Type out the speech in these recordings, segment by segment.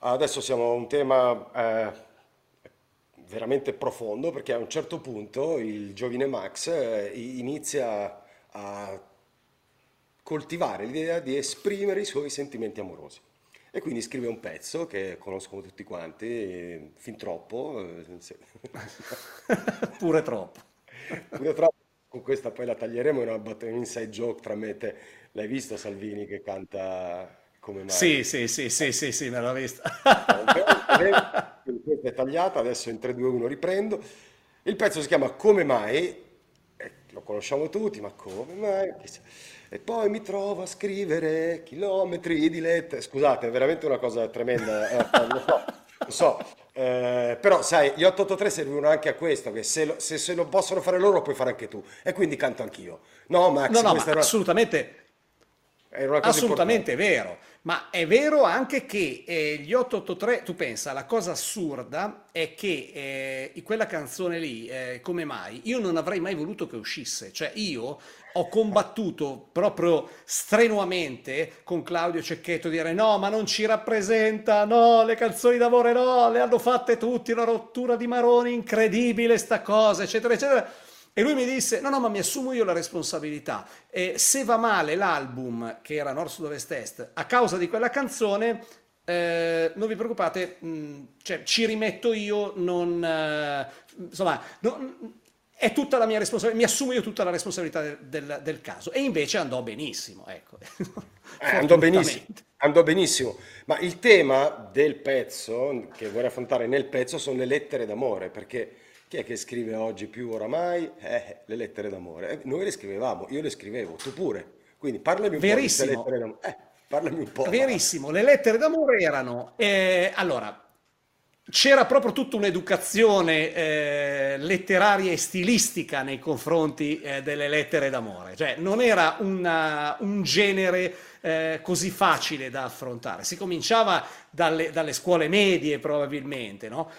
Adesso siamo a un tema veramente profondo, perché a un certo punto il giovane Max inizia a coltivare l'idea di esprimere i suoi sentimenti amorosi e quindi scrive un pezzo che conoscono tutti quanti, fin troppo, pure troppo. Pure troppo. Con questa poi la taglieremo, è un inside joke tra me e te. L'hai visto Salvini che canta come mai? Sì, me l'ho vista. Questa è tagliata, adesso in 3, 2, 1 riprendo. Il pezzo si chiama Come mai, lo conosciamo tutti, ma come mai? E poi mi trovo a scrivere chilometri di lettere. Scusate, è veramente una cosa tremenda, lo so. Però sai, gli 883 servono anche a questo, che se lo possono fare loro lo puoi fare anche tu, e quindi canto anch'io. No Max, no, ma era assolutamente vero, ma è vero anche che gli 883, tu pensa, la cosa assurda è che quella canzone lì, Come mai, io non avrei mai voluto che uscisse, cioè io ho combattuto proprio strenuamente con Claudio Cecchetto, dire no, ma non ci rappresenta, no, le canzoni d'amore no, le hanno fatte tutti, una rottura di maroni incredibile sta cosa, eccetera, eccetera. E lui mi disse, no, ma mi assumo io la responsabilità. Se va male l'album, che era North, Sud, West, Est, a causa di quella canzone, non vi preoccupate, cioè, ci rimetto io, non... insomma, è tutta la mia responsabilità, mi assumo io tutta la responsabilità del caso. E invece andò benissimo, ecco. Andò benissimo. Ma il tema del pezzo, che vorrei affrontare nel pezzo, sono le lettere d'amore, perché... Chi è che scrive oggi più oramai? Le lettere d'amore. Noi le scrivevamo, io le scrivevo, tu pure. Quindi parlami un po' di lettere d'amore. Parlami un po'. Verissimo, le lettere d'amore erano... allora, c'era proprio tutta un'educazione letteraria e stilistica nei confronti delle lettere d'amore. Cioè, non era un genere... così facile da affrontare. Si cominciava dalle scuole medie, probabilmente, no?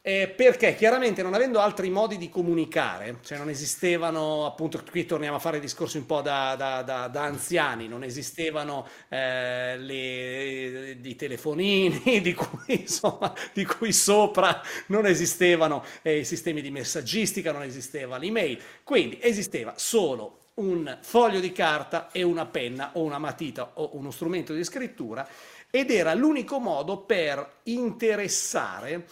Perché chiaramente non avendo altri modi di comunicare, cioè non esistevano, appunto qui torniamo a fare discorsi un po' da anziani, non esistevano i telefonini di cui sopra, non esistevano i sistemi di messaggistica, non esisteva l'email, quindi esisteva solo un foglio di carta e una penna o una matita o uno strumento di scrittura, ed era l'unico modo per interessare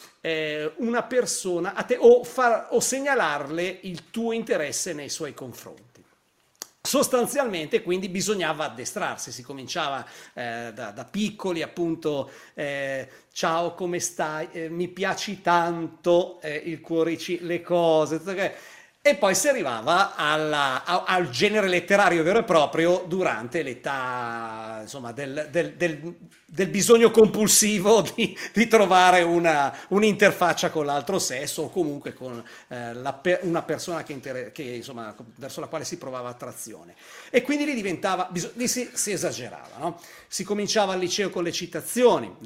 una persona a te o segnalarle il tuo interesse nei suoi confronti. Sostanzialmente quindi bisognava addestrarsi, si cominciava da piccoli, appunto, ciao come stai, mi piaci tanto, il cuoricino, le cose, e poi si arrivava al genere letterario vero e proprio durante l'età, insomma, del bisogno compulsivo di trovare un'interfaccia con l'altro sesso, o comunque con una persona che, insomma, verso la quale si provava attrazione. E quindi lì diventava, si esagerava, no? Si cominciava al liceo con le citazioni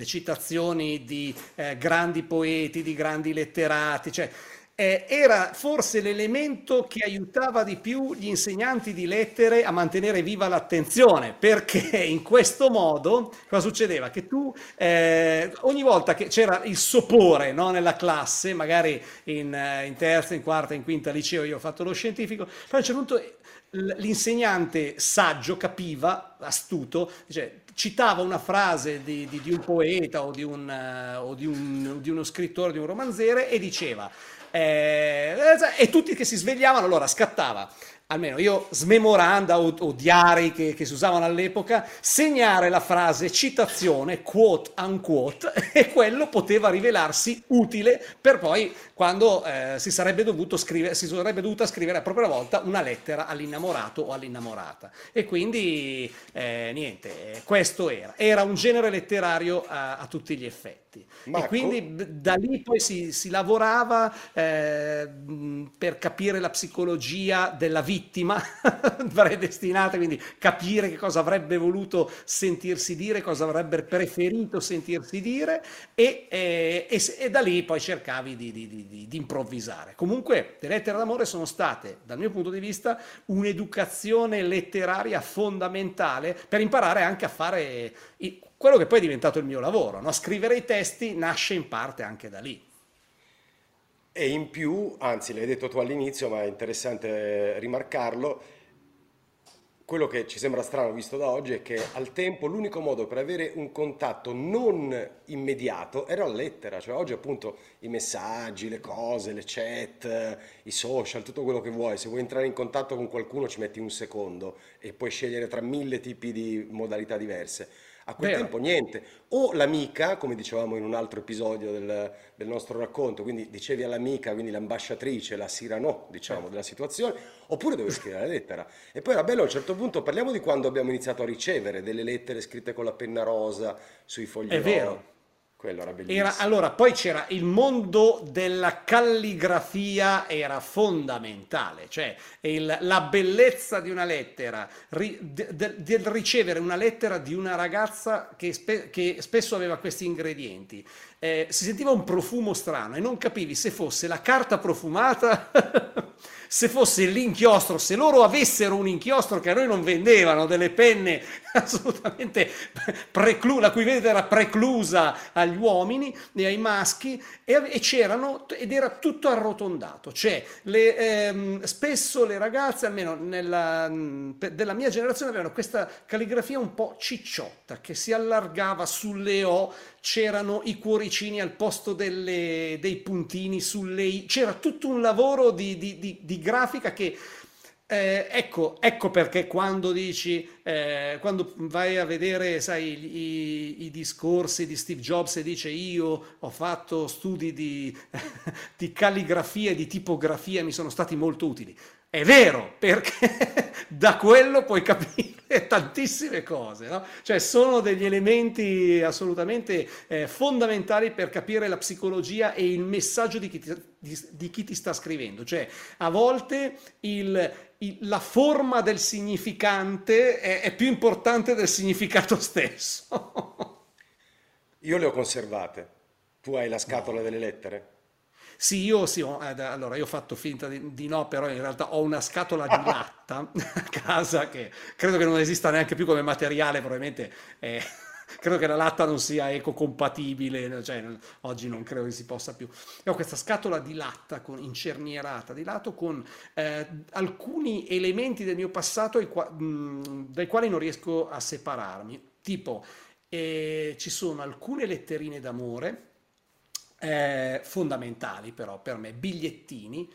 di grandi poeti, di grandi letterati, cioè... era forse l'elemento che aiutava di più gli insegnanti di lettere a mantenere viva l'attenzione, perché in questo modo cosa succedeva? Che tu ogni volta che c'era il sopore, no, nella classe, magari in terza, in quarta, in quinta liceo, io ho fatto lo scientifico, poi a un certo punto l'insegnante saggio capiva, astuto, cioè, citava una frase di un poeta o di uno scrittore, di un romanziere, e diceva... e tutti che si svegliavano, allora scattava, almeno io, smemoranda o diari che si usavano all'epoca, segnare la frase citazione, quote unquote, e quello poteva rivelarsi utile per poi, quando si sarebbe dovuta scrivere a propria volta una lettera all'innamorato o all'innamorata. E quindi niente, questo era un genere letterario a tutti gli effetti. Marco. E quindi da lì poi si lavorava per capire la psicologia della vita, vittima predestinata, quindi capire che cosa avrebbe voluto sentirsi dire, cosa avrebbe preferito sentirsi dire, e da lì poi cercavi di improvvisare. Comunque le lettere d'amore sono state, dal mio punto di vista, un'educazione letteraria fondamentale per imparare anche a fare quello che poi è diventato il mio lavoro, no? Scrivere i testi nasce in parte anche da lì. E in più, anzi l'hai detto tu all'inizio, ma è interessante rimarcarlo, quello che ci sembra strano visto da oggi è che al tempo l'unico modo per avere un contatto non immediato era la lettera, cioè oggi appunto i messaggi, le cose, le chat, i social, tutto quello che vuoi, se vuoi entrare in contatto con qualcuno ci metti un secondo e puoi scegliere tra mille tipi di modalità diverse. A quel tempo niente, o l'amica, come dicevamo in un altro episodio del nostro racconto, quindi dicevi all'amica, quindi l'ambasciatrice, la Cyrano, diciamo, della situazione, oppure dovevi scrivere la lettera. E poi era bello, a un certo punto, parliamo di quando abbiamo iniziato a ricevere delle lettere scritte con la penna rosa sui fogli oro. È vero. Quello era bellissimo. Allora, poi c'era il mondo della calligrafia, era fondamentale, cioè la bellezza di una lettera, del ricevere una lettera di una ragazza che spesso aveva questi ingredienti. Si sentiva un profumo strano e non capivi se fosse la carta profumata, se fosse l'inchiostro, se loro avessero un inchiostro che a noi non vendevano, delle penne assolutamente la cui vendita era preclusa agli uomini e ai maschi, ed era tutto arrotondato, cioè spesso le ragazze, almeno della mia generazione, avevano questa calligrafia un po' cicciotta che si allargava sulle O, c'erano i cuoricini al posto dei puntini sulle I, c'era tutto un lavoro di grafica che ecco perché quando dici, quando vai a vedere, sai, i discorsi di Steve Jobs e dice io ho fatto studi di calligrafia e di tipografia, mi sono stati molto utili. È vero, perché da quello puoi capire tantissime cose, no? Cioè sono degli elementi assolutamente fondamentali per capire la psicologia e il messaggio di chi ti sta scrivendo. Cioè a volte la forma del significante è più importante del significato stesso. Io le ho conservate. Tu hai la scatola delle lettere? Sì, allora io ho fatto finta di no, però in realtà ho una scatola di latta a casa che credo che non esista neanche più come materiale, probabilmente credo che la latta non sia ecocompatibile, cioè oggi non credo che si possa più. Io ho questa scatola di latta incernierata di lato con alcuni elementi del mio passato dai quali non riesco a separarmi, tipo ci sono alcune letterine d'amore, fondamentali però per me, bigliettini,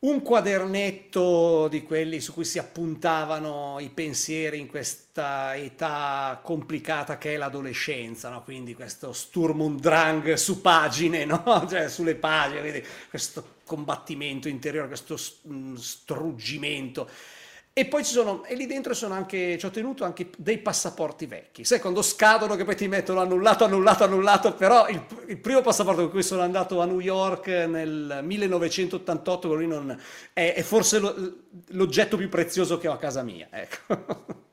un quadernetto di quelli su cui si appuntavano i pensieri in questa età complicata che è l'adolescenza, no? Quindi questo Sturm und Drang su pagine, no? Cioè, sulle pagine, vedi? Questo combattimento interiore, questo struggimento. E lì dentro ci ho tenuto anche dei passaporti vecchi. Sai quando scadono che poi ti mettono annullato, annullato, annullato, però il primo passaporto con cui sono andato a New York nel 1988, quello lì è forse l'oggetto più prezioso che ho a casa mia, ecco.